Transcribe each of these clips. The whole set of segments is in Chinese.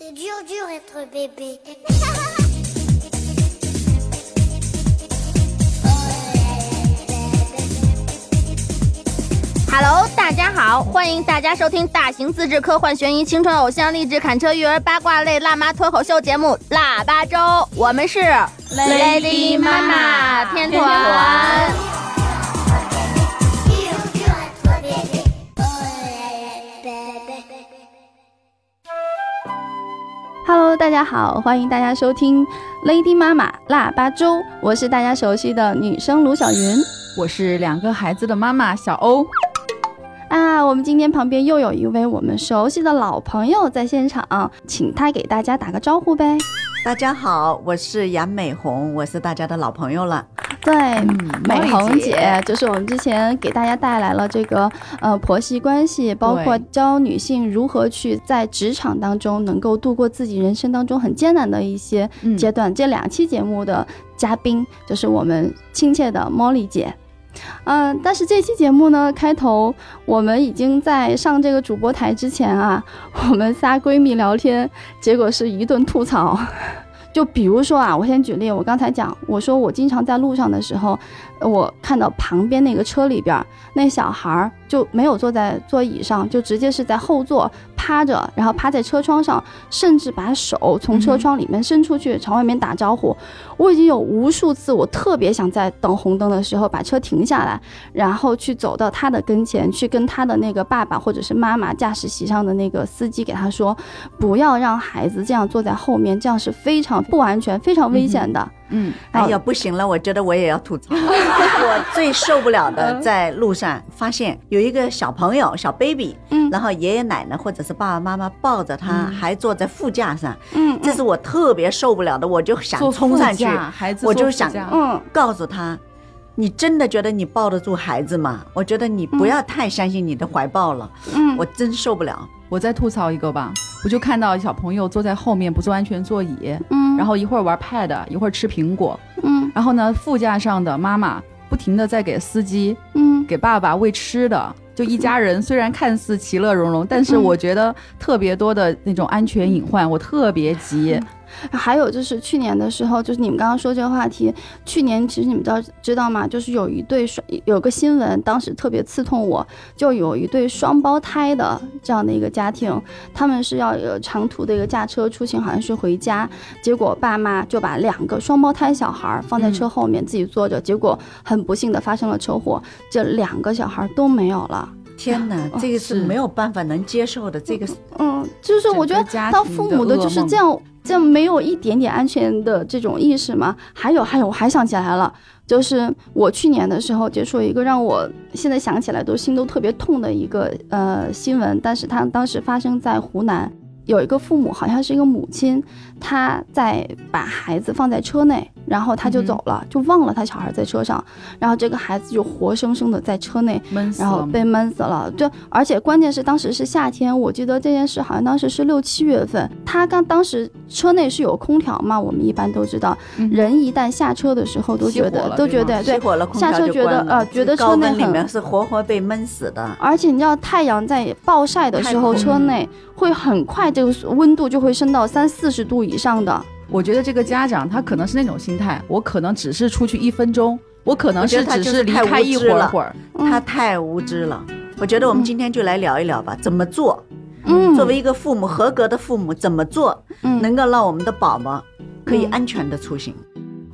C'est dur, dur être bébé. Hello， 大家好，欢迎大家收听大型自制科幻悬疑青春偶像励志砍车育儿八卦类辣妈脱口秀节目《腊八粥》，我们是 Lady 妈妈天团。Hello， 大家好，欢迎大家收听 Lady 妈妈腊八粥，我是大家熟悉的女生卢小云，我是两个孩子的妈妈小欧。啊，我们今天旁边又有一位我们熟悉的老朋友在现场，请他给大家打个招呼呗。大家好，我是杨美红，我是大家的老朋友了。对，美红姐就是我们之前给大家带来了这个婆媳关系，包括教女性如何去在职场当中能够度过自己人生当中很艰难的一些阶段。这两期节目的嘉宾就是我们亲切的 Molly 姐。但是这期节目呢，开头我们已经在上这个主播台之前啊，我们仨闺蜜聊天，结果是一顿吐槽。就比如说啊，我先举例，我刚才讲，我说我经常在路上的时候，我看到旁边那个车里边那小孩就没有坐在座椅上，就直接是在后座趴着，然后趴在车窗上，甚至把手从车窗里面伸出去朝外面打招呼。我已经有无数次我特别想在等红灯的时候把车停下来，然后去走到他的跟前，去跟他的那个爸爸或者是妈妈，驾驶席上的那个司机给他说，不要让孩子这样坐在后面，这样是非常不安全，非常危险的。哎呀，不行了，我觉得我也要吐槽。我最受不了的，在路上发现有一个小朋友，小 baby，然后爷爷奶奶或者是爸爸妈妈抱着他，还坐在副驾上，这是我特别受不了的，我就想冲上去，我就想告诉他，你真的觉得你抱得住孩子吗？我觉得你不要太相信你的怀抱了，我真受不了。我再吐槽一个吧，我就看到小朋友坐在后面不坐安全座椅，然后一会儿玩 pad， 一会儿吃苹果，然后呢，副驾上的妈妈不停地在给司机，给爸爸喂吃的。就一家人虽然看似其乐融融，但是我觉得特别多的那种安全隐患，我特别急。还有就是去年的时候，就是你们刚刚说这个话题，去年其实你们知道吗？就是有个新闻，当时特别刺痛我，就有一对双胞胎的这样的一个家庭，他们是要有长途的一个驾车出行，好像是回家，结果爸妈就把两个双胞胎小孩放在车后面自己坐着，结果很不幸的发生了车祸，这两个小孩都没有了。天哪，这个是没有办法能接受的，这个就是我觉得当父母的就是这样没有一点点安全的这种意识嘛。还有我还想起来了，就是我去年的时候接触一个让我现在想起来都心都特别痛的一个新闻，但是它当时发生在湖南，有一个父母，好像是一个母亲，她在把孩子放在车内，然后她就走了，就忘了她小孩在车上，然后这个孩子就活生生的在车内闷死了，然后被闷死了。对，而且关键是当时是夏天，我记得这件事好像当时是6、7月份，她当时车内是有空调嘛，我们一般都知道，人一旦下车的时候都觉得对，下车觉得车内很，里面是活活被闷死的。而且你知道太阳在暴晒的时候，车内会很快这个温度就会升到30-40度以上的。我觉得这个家长他可能是那种心态，我可能只是出去1分钟，我可能是只是离开一会儿，他太无知了。我觉得我们今天就来聊一聊吧，怎么做，作为一个父母，合格的父母怎么做，能够让我们的宝宝可以安全的出行。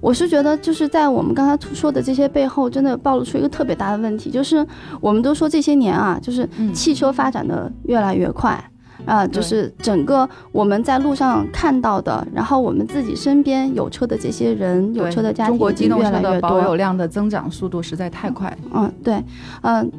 我是觉得就是在我们刚才说的这些背后，真的暴露出一个特别大的问题，就是我们都说这些年啊，就是汽车发展的越来越快，就是整个我们在路上看到的，然后我们自己身边有车的这些人，有车的家庭，中国机动车的保有量的增长速度实在太快。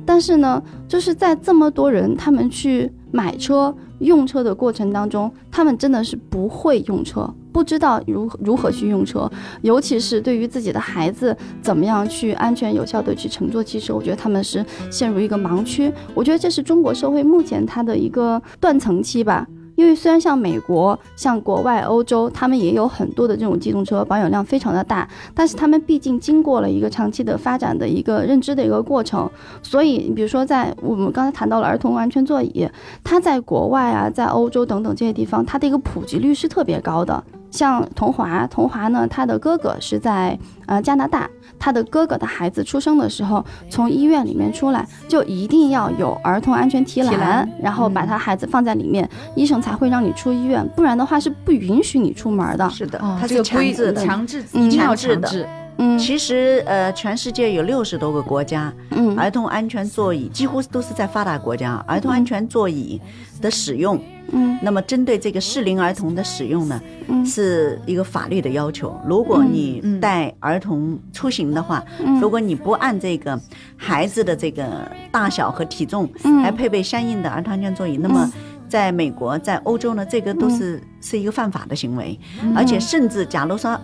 但是呢，就是在这么多人他们去买车用车的过程当中，他们真的是不会用车，不知道如何去用车，尤其是对于自己的孩子怎么样去安全有效的去乘坐汽车，我觉得他们是陷入一个盲区。我觉得这是中国社会目前它的一个断层期吧，因为虽然像美国、像国外欧洲，他们也有很多的这种机动车，保有量非常的大，但是他们毕竟经过了一个长期的发展的一个认知的一个过程，所以比如说在我们刚才谈到了儿童安全座椅，它在国外啊，在欧洲等等这些地方，它的一个普及率是特别高的。像桐华呢，他的哥哥是在加拿大，他的哥哥的孩子出生的时候，从医院里面出来就一定要有儿童安全提篮，然后把他孩子放在里面，医生才会让你出医院，不然的话是不允许你出门的。是的，他是规则的，强制，一定要强制。嗯，其实全世界有60多个国家，嗯，儿童安全座椅几乎都是在发达国家，儿童安全座椅的使用。嗯，那么针对这个适龄儿童的使用呢，是一个法律的要求。如果你带儿童出行的话，如果你不按这个孩子的这个大小和体重来配备相应的儿童安全座椅，那么在美国、在欧洲呢，这个都是一个犯法的行为，而且甚至假如说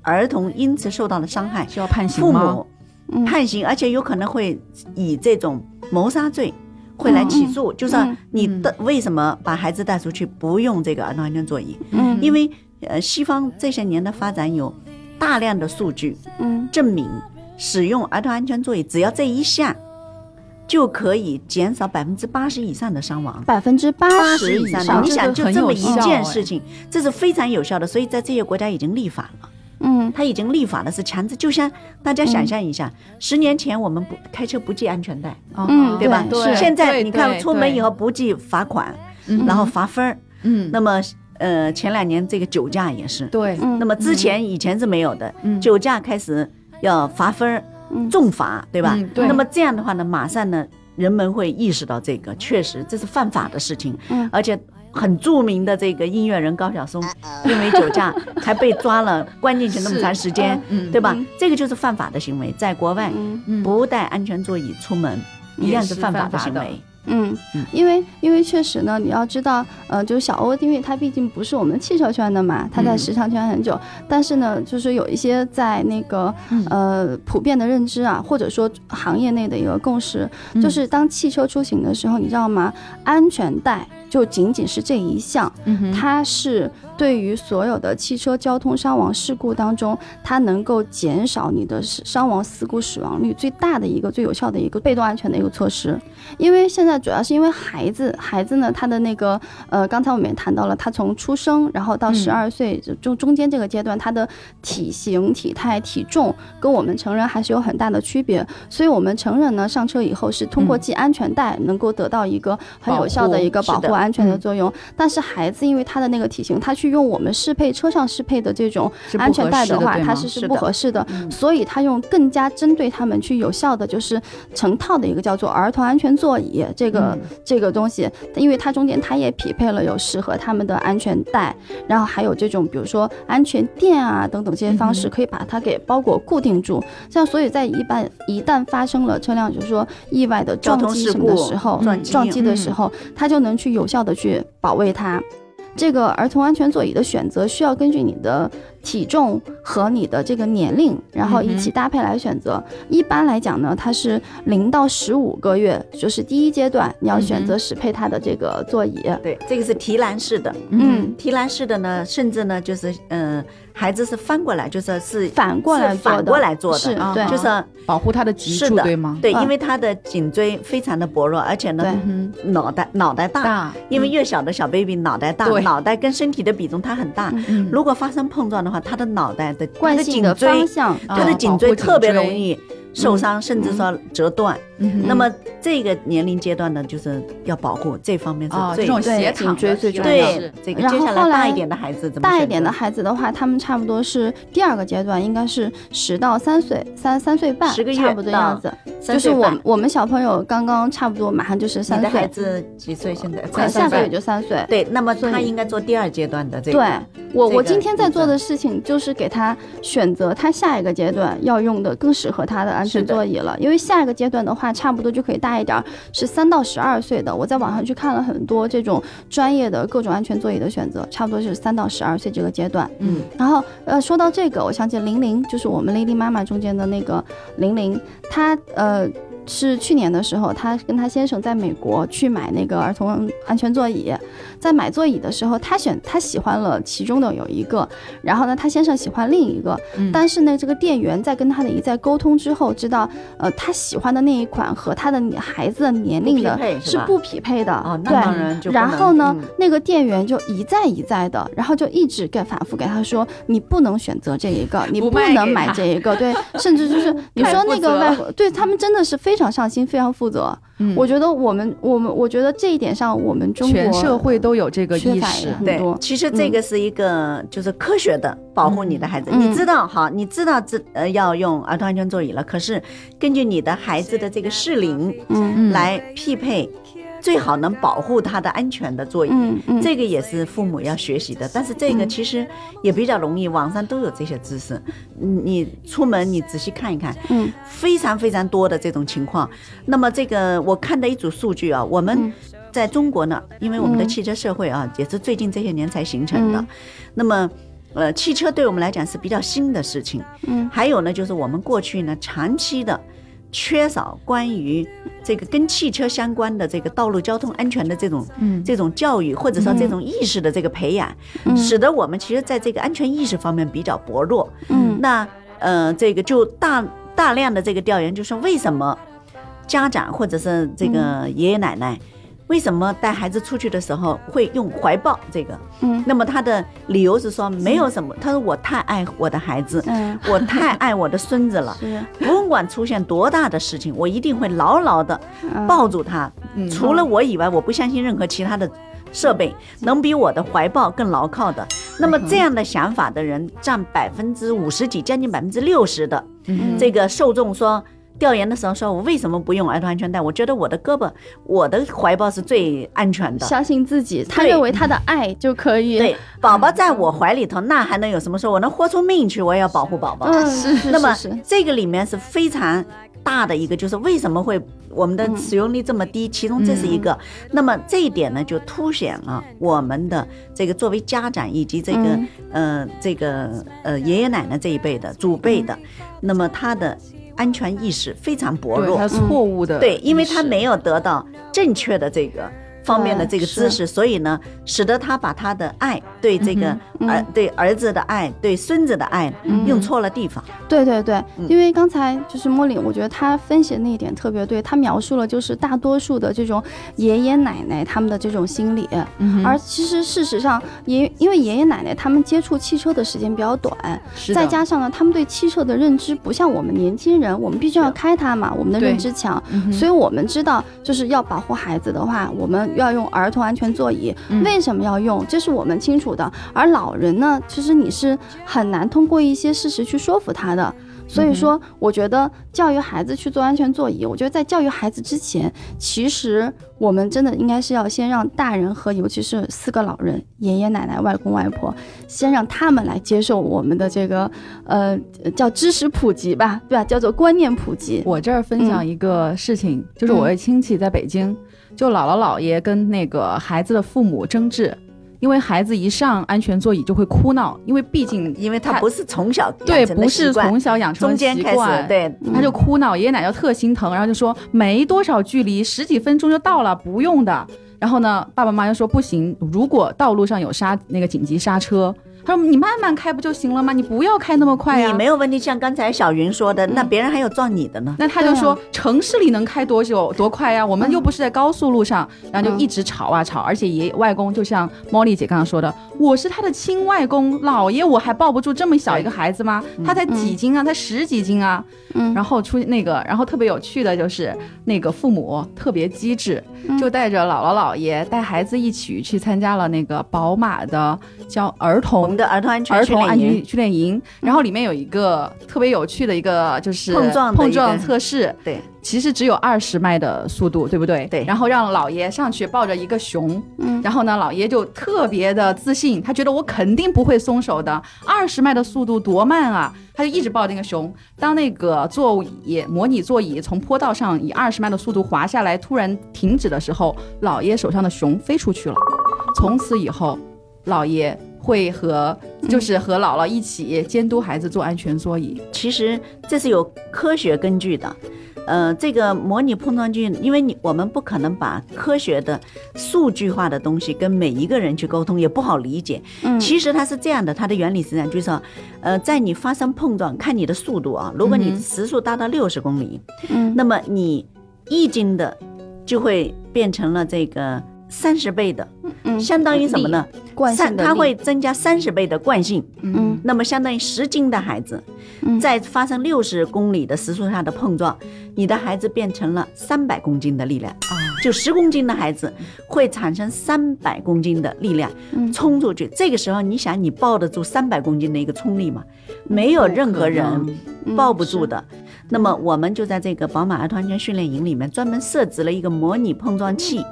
儿童因此受到了伤害，需要判刑吗？父母判刑，而且有可能会以这种谋杀罪。会来起诉，就是你为什么把孩子带出去不用这个儿童安全座椅？因为西方这些年的发展有大量的数据，证明使用儿童安全座椅只要这一下，就可以减少80%以上的伤亡，80%以上的。你想就这么一件事情，这是非常有效的，所以在这些国家已经立法了。他已经立法了，是强制。就像大家想象一下，10年前我们不开车不系安全带，对吧？对，现在你看出门以后不系罚款，然后罚分。那么前2年这个酒驾也是，对。那么以前是没有的，酒驾开始要罚分，重罚，对吧？对。那么这样的话呢，马上呢，人们会意识到这个确实这是犯法的事情，而且。很著名的这个音乐人高晓松，因为酒驾才被抓了，关进去那么长时间，对吧？这个就是犯法的行为，在国外不带安全座椅出门一样是犯法的行为。因为确实呢，你要知道，就是小欧，因为他毕竟不是我们汽车圈的嘛，他在时尚圈很久，但是呢，就是有一些在那个普遍的认知啊，或者说行业内的一个共识，就是当汽车出行的时候，你知道吗？安全带。就仅仅是这一项，它是对于所有的汽车交通伤亡事故当中，它能够减少你的伤亡事故死亡率最大的一个最有效的一个被动安全的一个措施。因为现在主要是因为孩子呢，他的那个刚才我们也谈到了，他从出生然后到12岁中间这个阶段，他的体型、体态、体重跟我们成人还是有很大的区别，所以我们成人呢上车以后是通过系安全带能够得到一个很有效的一个保护安全的作用，但是孩子因为他的那个体型，他去用我们适配车上适配的这种安全带的话，它是不合适的，所以他用更加针对他们去有效的就是成套的一个叫做儿童安全座椅这个东西，因为它中间它也匹配了有适合他们的安全带，然后还有这种比如说安全垫啊等等这些方式可以把它给包裹固定住，这样所以在一旦发生了车辆就是说意外的撞击什么的时候，撞击的时候，它就能去有效的去保卫它。这个儿童安全座椅的选择需要根据你的体重和你的这个年龄，然后一起搭配来选择。一般来讲呢，它是0到15个月，就是第一阶段你要选择适配它的这个座椅。对，这个是提篮式的。提篮式的呢，甚至呢就是孩子是翻过来，就是反过来坐的，是对，就是保护他的脊柱，对吗？对，因为他的颈椎非常的薄弱，而且呢，脑袋大，因为越小的小 baby 脑袋大，脑袋跟身体的比重它很大，如果发生碰撞的话，他的脑袋的惯性的方向，他的颈椎特别容易受伤，甚至说折断。那么这个年龄阶段呢，就是要保护这方面是最重要的，对，颈椎最重要的。对，然后后来大一点的孩子的话，他们差不多是第2个阶段，应该是10到3岁，3岁半，10个月差不多样子。就是我们小朋友刚刚差不多马上就是3岁。你的孩子几岁？现在快3岁，也就3岁。对，那么他应该做第2阶段的这个。对，我今天在做的事情就是给他选择他下一个阶段要用的更适合他的安全座椅了，因为下一个阶段的话。差不多就可以大一点，是3到12岁的。我在网上去看了很多这种专业的各种安全座椅的选择，差不多是3到12岁这个阶段。然后说到这个，我想起玲玲，就是我们 Lady 妈妈中间的那个玲玲，她是去年的时候，她跟她先生在美国去买那个儿童安全座椅，在买座椅的时候，她喜欢了其中的有一个，然后呢，她先生喜欢另一个，但是呢，这个店员在跟她的一再沟通之后，知道她喜欢的那一款和她的孩子的年龄的是不匹配的，哦，那当然就不能。然后呢，那个店员就一再的，然后就一直反复给她说，你不能选择这一个，你不能买这一个，对，甚至就是你说那个外国，对他们真的是非常上心，非常负责。我觉得我觉得这一点上，我们中国全社会都有这个意识，对。其实这个是一个就是科学的保护你的孩子，你知道好，你知道要用儿童安全座椅了，可是根据你的孩子的这个适龄来匹配最好能保护他的安全的座椅，这个也是父母要学习的。但是这个其实也比较容易，网上都有这些知识，你出门你仔细看一看，非常非常多的这种情况。那么这个我看的一组数据啊，我们在中国呢，因为我们的汽车社会啊，也是最近这些年才形成的，那么汽车对我们来讲是比较新的事情，还有呢就是我们过去呢长期的缺少关于这个跟汽车相关的这个道路交通安全的这种教育，或者说这种意识的这个培养，使得我们其实在这个安全意识方面比较薄弱。那这个就大量的这个调研就说，为什么家长或者是这个爷爷奶奶为什么带孩子出去的时候会用怀抱这个？那么他的理由是说没有什么，他说我太爱我的孩子，我太爱我的孙子了，不管出现多大的事情，我一定会牢牢的抱住他。除了我以外，我不相信任何其他的设备能比我的怀抱更牢靠的。那么这样的想法的人占50%几，将近60%的这个受众说。调研的时候说，我为什么不用儿童安全带？我觉得我的胳膊、我的怀抱是最安全的。相信自己，他认为他的爱就可以。对，宝宝在我怀里头，那还能有什么事？我能豁出命去，我也要保护宝宝。那么这个里面是非常大的一个，就是为什么会我们的使用率这么低？其中这是一个。那么这一点呢，就凸显了我们的这个作为家长以及这个爷爷奶奶这一辈的祖辈的，那么他的。安全意识非常薄弱，他错误的，对，因为他没有得到正确的这个方面的这个知识，所以呢，使得他把他的爱对这个对儿子的爱、对孙子的爱用错了地方。对对对，因为刚才就是莫莉，我觉得他分析的那一点特别对，他描述了就是大多数的这种爷爷奶奶他们的这种心理，而其实事实上因为爷爷奶奶他们接触汽车的时间比较短，再加上呢，他们对汽车的认知不像我们年轻人，我们必须要开它嘛，我们的认知强，所以我们知道就是要保护孩子的话，我们要用儿童安全座椅，为什么要用？这是我们清楚的。而老人呢，其实你是很难通过一些事实去说服他的。所以说，我觉得教育孩子去坐安全座椅，我觉得在教育孩子之前，其实我们真的应该是要先让大人和尤其是4个老人，爷爷奶奶、外公外婆，先让他们来接受我们的这个叫知识普及吧，对吧？叫做观念普及。我这儿分享一个事情，就是我的亲戚在北京。就姥姥姥爷跟那个孩子的父母争执，因为孩子一上安全座椅就会哭闹，因为毕竟因为他不是从小对不是从小养成的习惯，对他就哭闹，爷爷奶奶就特心疼，然后就说没多少距离，10几分钟就到了，不用的。然后呢，爸爸妈妈就说不行，如果道路上有紧急刹车。他说你慢慢开不就行了吗？你不要开那么快呀，你没有问题。像刚才小云说的，那别人还有撞你的呢。那他就说城市里能开多久多快呀，我们又不是在高速路上。然后就一直吵啊吵，而且外公就像莫莉姐刚刚说的，我是他的亲外公，老爷我还抱不住这么小一个孩子吗？他才几斤啊，他10几斤啊。然后然后特别有趣的就是那个父母特别机智，就带着姥姥姥爷带孩子一起去参加了那个宝马的叫儿童安全训练营，然后里面有一个特别有趣的一个就是碰撞测试，对，其实只有20迈的速度，对不对？对。然后让老爷上去抱着一个熊，然后呢，老爷就特别的自信，他觉得我肯定不会松手的，20迈的速度多慢啊！他就一直抱着那个熊。当那个模拟座椅从坡道上以20迈的速度滑下来，突然停止的时候，老爷手上的熊飞出去了。从此以后，老爷会和姥姥一起监督孩子坐安全座椅。其实这是有科学根据的，这个模拟碰撞剧，因为我们不可能把科学的数据化的东西跟每一个人去沟通，也不好理解。其实它是这样的，它的原理是这样，就是说，在你发生碰撞，看你的速度啊，如果你时速达到60公里，那么你一斤的就会变成了这个30倍的，相当于什么呢？惯性的力，它会增加30倍的惯性。那么相当于10斤的孩子，在发生60公里的时速下的碰撞，你的孩子变成了300公斤的力量。就10公斤的孩子会产生300公斤的力量冲出去。这个时候，你想，你抱得住300公斤的一个冲力吗？没有任何人抱不住的。那么我们就在这个宝马儿童安全训练营里面专门设置了一个模拟碰撞器，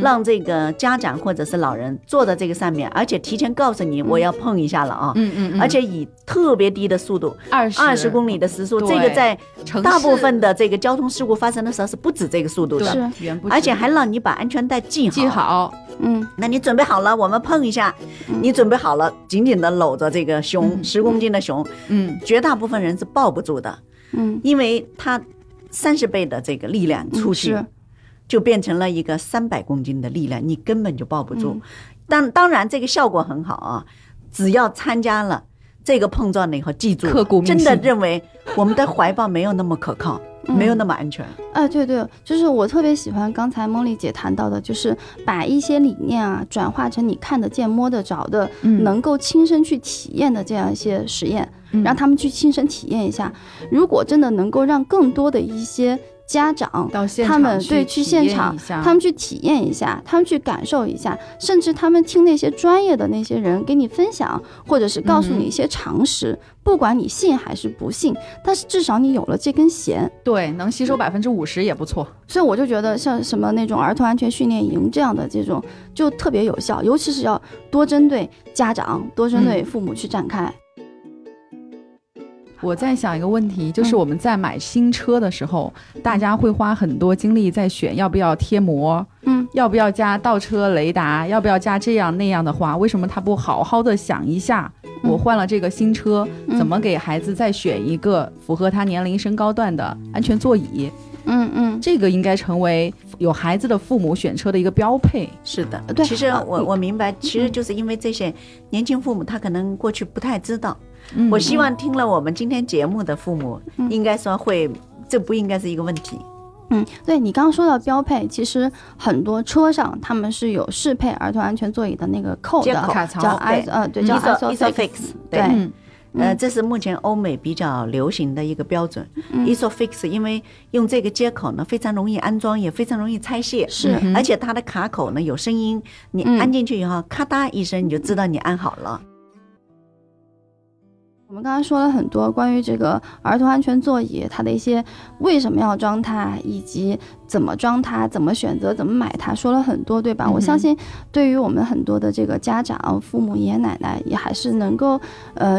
让这个家长或者是老人坐在这个上面，而且提前告诉你我要碰一下了啊，而且以特别低的速度，20公里的时速，这个在大部分的这个交通事故发生的时候是不止这个速度的，而且还让你把安全带系好。那你准备好了，我们碰一下。你准备好了，紧紧的搂着这个熊，10公斤的熊，绝大部分人是抱不住的。因为它30倍的这个力量出去，就变成了一个300公斤的力量，你根本就抱不住。但当然这个效果很好啊，只要参加了这个碰撞了以后，记住，刻骨铭心，真的认为我们的怀抱没有那么可靠。没有那么安全。对对，就是我特别喜欢刚才梦丽姐谈到的，就是把一些理念啊转化成你看得见摸得着的，能够亲身去体验的这样一些实验，让他们去亲身体验一下。如果真的能够让更多的一些家长到现场，他们对去现场，他们去体验一下，他们去感受一下，甚至他们听那些专业的那些人给你分享，或者是告诉你一些常识，不管你信还是不信，但是至少你有了这根弦，对，能吸收50%也不错。所以我就觉得像什么那种儿童安全训练营这样的这种就特别有效，尤其是要多针对家长，多针对父母去展开。我在想一个问题，就是我们在买新车的时候，大家会花很多精力在选要不要贴膜，要不要加倒车雷达，要不要加这样那样的话，为什么他不好好的想一下，我换了这个新车，怎么给孩子再选一个符合他年龄身高段的安全座椅？这个应该成为有孩子的父母选车的一个标配。是的，对，其实我明白，其实就是因为这些年轻父母他可能过去不太知道。我希望听了我们今天节目的父母，应该说会，这不应该是一个问题。对，你刚刚说到标配，其实很多车上他们是有适配儿童安全座椅的那个扣的，叫 ISOFIX， 对。这是目前欧美比较流行的一个标准。ISOFIX 因为用这个接口呢非常容易安装，也非常容易拆卸，是，而且它的卡口呢有声音，你按进去以后咔嗒一声你就知道你按好了。我们刚才说了很多关于这个儿童安全座椅，它的一些为什么要装它，以及怎么装它，怎么选择，怎么买它，说了很多，对吧？我相信对于我们很多的这个家长、父母、爷爷奶奶也还是能够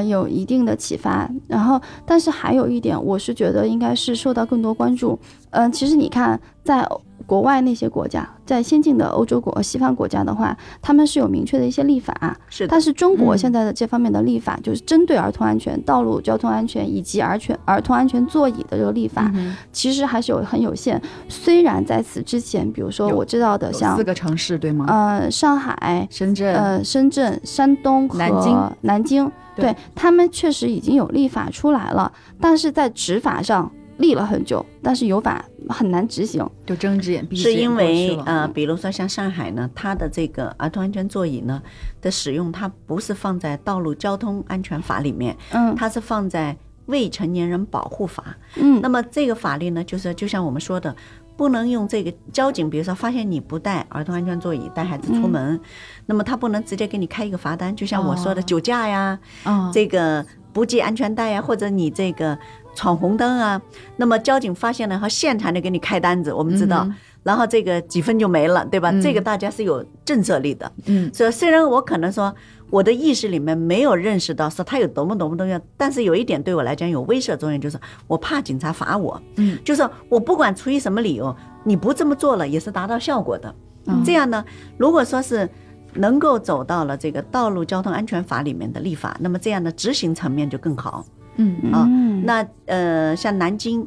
有一定的启发。然后但是还有一点，我是觉得应该是受到更多关注。其实你看在国外那些国家，在先进的欧洲国、西方国家的话，他们是有明确的一些立法，是，但是中国现在的这方面的立法，就是针对儿童安全、道路交通安全以及儿童安全座椅的这个立法，其实还是很有限。虽然在此之前，比如说我知道的像4个城市，对吗？上海、深圳、山东和南京，对，他们确实已经有立法出来了，但是在执法上立了很久，但是有法很难执行，就睁只眼闭只眼。是因为比如说像上海呢，它的这个儿童安全座椅呢的使用，它不是放在道路交通安全法里面，它是放在未成年人保护法。那么这个法律呢，就是就像我们说的，不能用这个交警，比如说发现你不带儿童安全座椅带孩子出门，那么他不能直接给你开一个罚单，就像我说的酒驾呀，这个不系安全带呀，或者你这个闯红灯啊，那么交警发现了，现场就给你开单子，我们知道，然后这个几分就没了，对吧？这个大家是有震慑力的，所以虽然我可能说我的意识里面没有认识到说它有多么多么重要，但是有一点对我来讲有威慑作用，就是我怕警察罚我，就是我不管出于什么理由，你不这么做了也是达到效果的。这样呢，如果说是能够走到了这个道路交通安全法里面的立法，那么这样的执行层面就更好。那像南京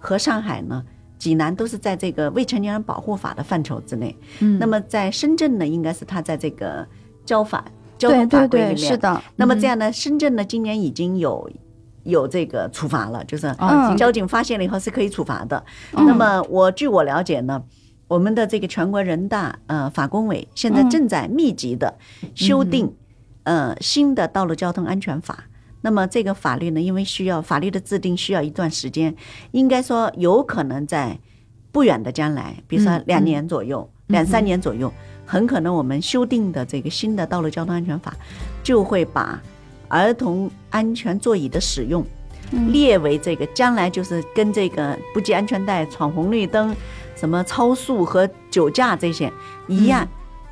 和上海呢、济南都是在这个未成年人保护法的范畴之内。嗯，那么在深圳呢，应该是它在这个交通法规里面。对对对，是的。那么这样呢，深圳呢今年已经有这个处罚了，就是交警发现了以后是可以处罚的。那么据我了解呢，我们的这个全国人大法工委现在正在密集的修订新的道路交通安全法。那么这个法律呢，因为法律的制定需要一段时间，应该说有可能在不远的将来，比如说2年左右、2-3年左右，很可能我们修订的这个新的道路交通安全法就会把儿童安全座椅的使用列为这个将来就是跟这个不系安全带、闯红绿灯、什么超速和酒驾这些一样，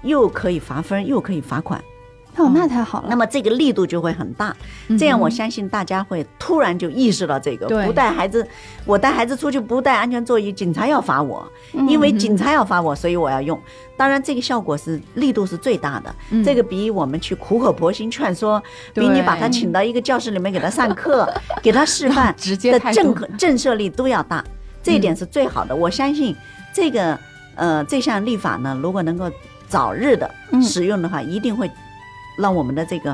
又可以罚分又可以罚款。哦，那太好了。那么这个力度就会很大，这样我相信大家会突然就意识到这个，我带孩子出去不带安全座椅，警察要罚我，因为警察要罚我，所以我要用。当然这个效果是力度是最大的，这个比我们去苦口婆心劝说，比你把他请到一个教室里面给他上课给他示范的震慑力都要大，这一点是最好的。我相信这个这项立法呢，如果能够早日的使用的话，一定会让我们的这个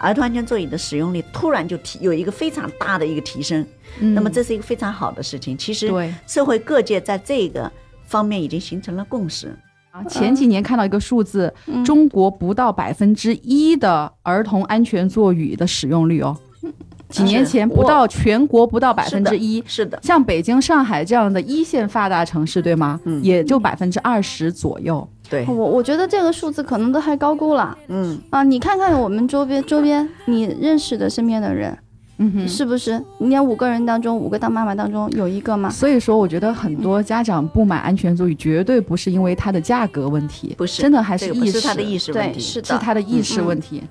儿童安全座椅的使用率突然就有一个非常大的一个提升。那么这是一个非常好的事情，其实社会各界在这个方面已经形成了共识。前几年看到一个数字，中国不到1%的儿童安全座椅的使用率哦，几年前全国不到1%，是的，像北京、上海这样的一线发达城市，对吗？也就20%左右。对，我觉得这个数字可能都还高估了。你看看我们周边，你认识的身边的人，是不是？你看5个人当中，5个当妈妈当中有一个吗？所以说，我觉得很多家长不买安全座椅，绝对不是因为它的价格问题，不是，真的还是意识，是它的意识问题，是它的意识问题。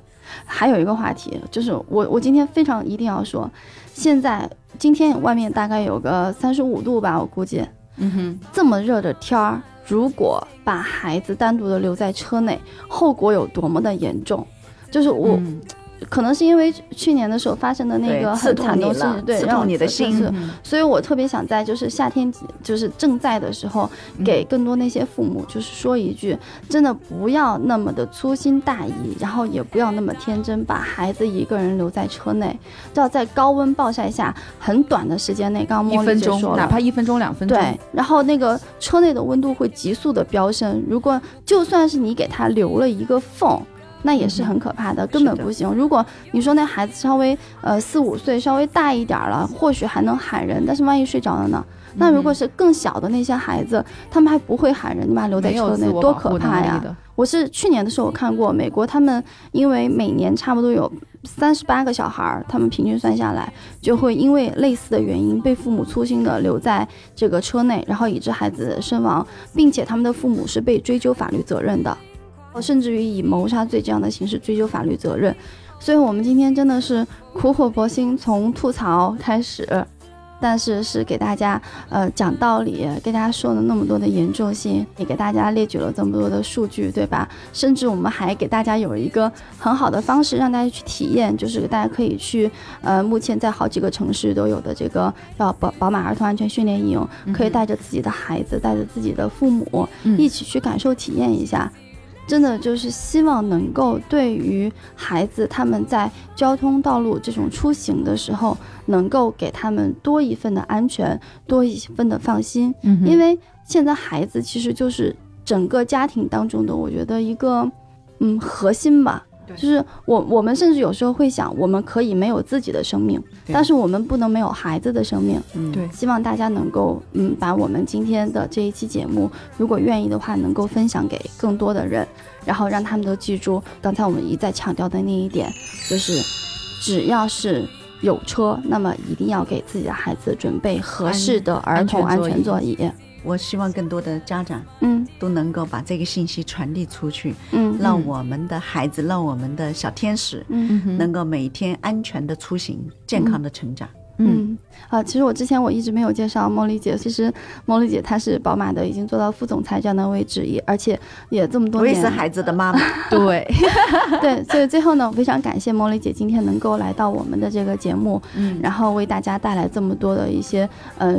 还有一个话题，就是我今天非常一定要说，现在今天外面大概有个35度吧，我估计。这么热的天儿，如果把孩子单独的留在车内，后果有多么的严重？就是我，可能是因为去年的时候发生的那个很惨痛事，对，刺痛你的心，所以我特别想在就是夏天就是正在的时候，给更多那些父母就是说一句，真的不要那么的粗心大意，然后也不要那么天真，把孩子一个人留在车内，要在高温暴晒下很短的时间内，刚刚茉莉姐说了，哪怕1分钟2分钟，对，然后那个车内的温度会急速的飙升，如果就算是你给他留了一个缝，那也是很可怕的，根本不行。如果你说那孩子稍微4-5岁稍微大一点了，或许还能喊人，但是万一睡着了呢？那如果是更小的那些孩子，他们还不会喊人，你把他留在车内多可怕呀！我是去年的时候看过美国，他们因为每年差不多有38个小孩，他们平均算下来就会因为类似的原因被父母粗心的留在这个车内，然后以致孩子身亡，并且他们的父母是被追究法律责任的，甚至于以谋杀罪这样的形式追究法律责任。所以我们今天真的是苦口婆心，从吐槽开始，但是给大家讲道理，给大家说了那么多的严重性，也给大家列举了这么多的数据，对吧？甚至我们还给大家有一个很好的方式让大家去体验，就是大家可以去目前在好几个城市都有的这个叫宝马儿童安全训练营，可以带着自己的孩子，带着自己的父母，一起去感受体验一下。真的就是希望能够对于孩子他们在交通道路这种出行的时候，能够给他们多一份的安全，多一份的放心。因为现在孩子其实就是整个家庭当中的，我觉得一个核心吧。就是我们甚至有时候会想，我们可以没有自己的生命，但是我们不能没有孩子的生命。对，希望大家能够把我们今天的这一期节目，如果愿意的话，能够分享给更多的人，然后让他们都记住刚才我们一再强调的那一点，就是只要是有车，那么一定要给自己的孩子准备合适的儿童安全座椅。我希望更多的家长都能够把这个信息传递出去，让我们的孩子，让我们的小天使能够每天安全的出行，健康的成长。其实我之前一直没有介绍茉莉姐，其实茉莉姐她是宝马的已经做到副总裁这样的位置，而且也这么多年，我也是孩子的妈妈对对，所以最后呢非常感谢茉莉姐今天能够来到我们的这个节目，然后为大家带来这么多的一些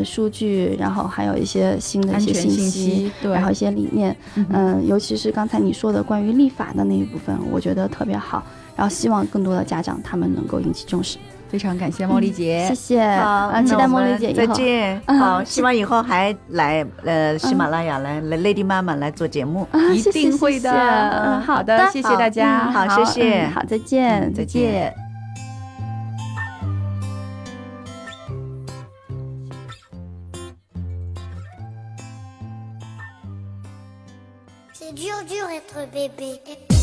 数据，然后还有一些新的一些信息，对，然后一些理念，尤其是刚才你说的关于立法的那一部分，我觉得特别好，然后希望更多的家长他们能够引起重视。非常感谢茉莉姐，谢谢，好，期待茉莉姐以后再见，好，希望以后还来喜马拉雅来 Lady 妈妈来做节目，一定会的，好的，谢谢大家，好，谢谢，好，再见，再见。C'est dur d'être bébé